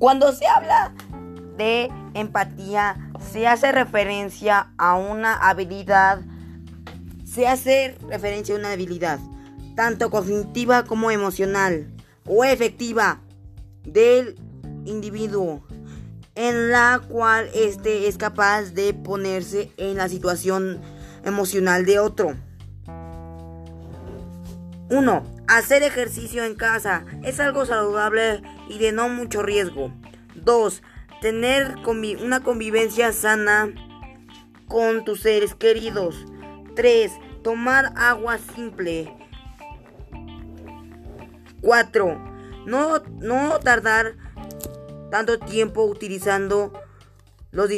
Cuando se habla de empatía, se hace referencia a una habilidad, tanto cognitiva como emocional o efectiva del individuo, en la cual éste es capaz de ponerse en la situación emocional de otro. 1. Hacer ejercicio en casa es algo saludable y de no mucho riesgo. 2. Tener una convivencia sana con tus seres queridos. 3. Tomar agua simple. 4. No tardar tanto tiempo utilizando los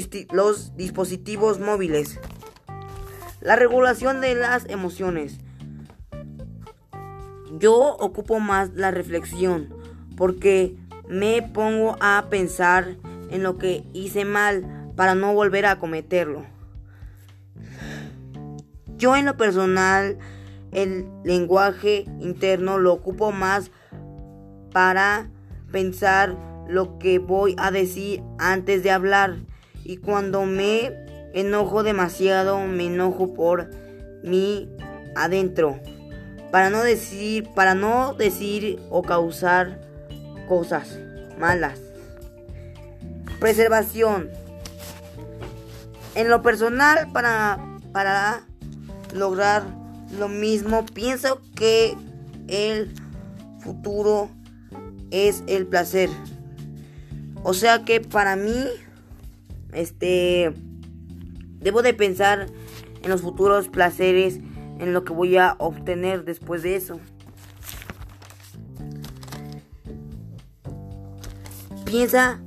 dispositivos móviles. La regulación de las emociones. Yo ocupo más la reflexión porque me pongo a pensar en lo que hice mal para no volver a cometerlo. Yo en lo personal el lenguaje interno lo ocupo más para pensar lo que voy a decir antes de hablar, y cuando me enojo demasiado me enojo por mí adentro para no decir o causar cosas malas. Preservación. En lo personal, para lograr lo mismo, pienso que el futuro es el placer. O sea que para mí, debo de pensar en los futuros placeres, en lo que voy a obtener después de eso. Piensa.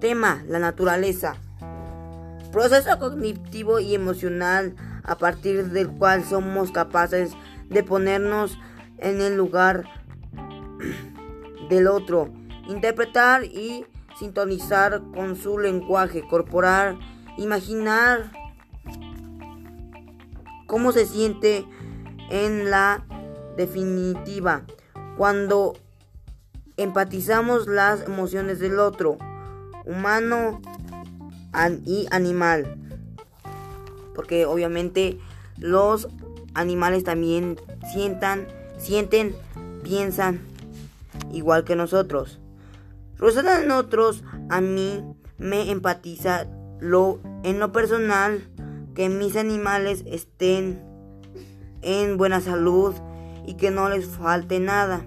Tema: la naturaleza. Proceso cognitivo y emocional a partir del cual somos capaces de ponernos en el lugar del otro, interpretar y sintonizar con su lenguaje corporal, imaginar cómo se siente en la definitiva. Cuando empatizamos las emociones del otro, humano y animal, porque obviamente los animales también sienten, piensan igual que nosotros. Resulta en otros, a mí me empatiza en lo personal que mis animales estén en buena salud y que no les falte nada.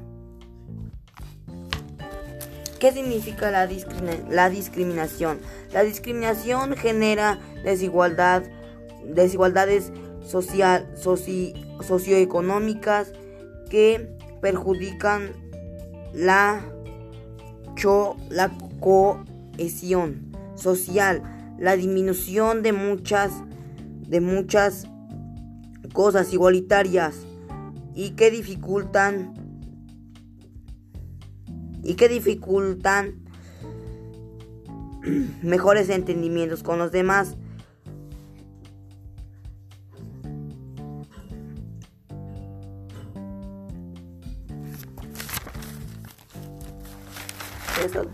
¿Qué significa la discriminación? La discriminación genera desigualdades socioeconómicas que perjudican la cohesión social, la disminución de muchas cosas igualitarias y que dificultan mejores entendimientos con los demás. Eso.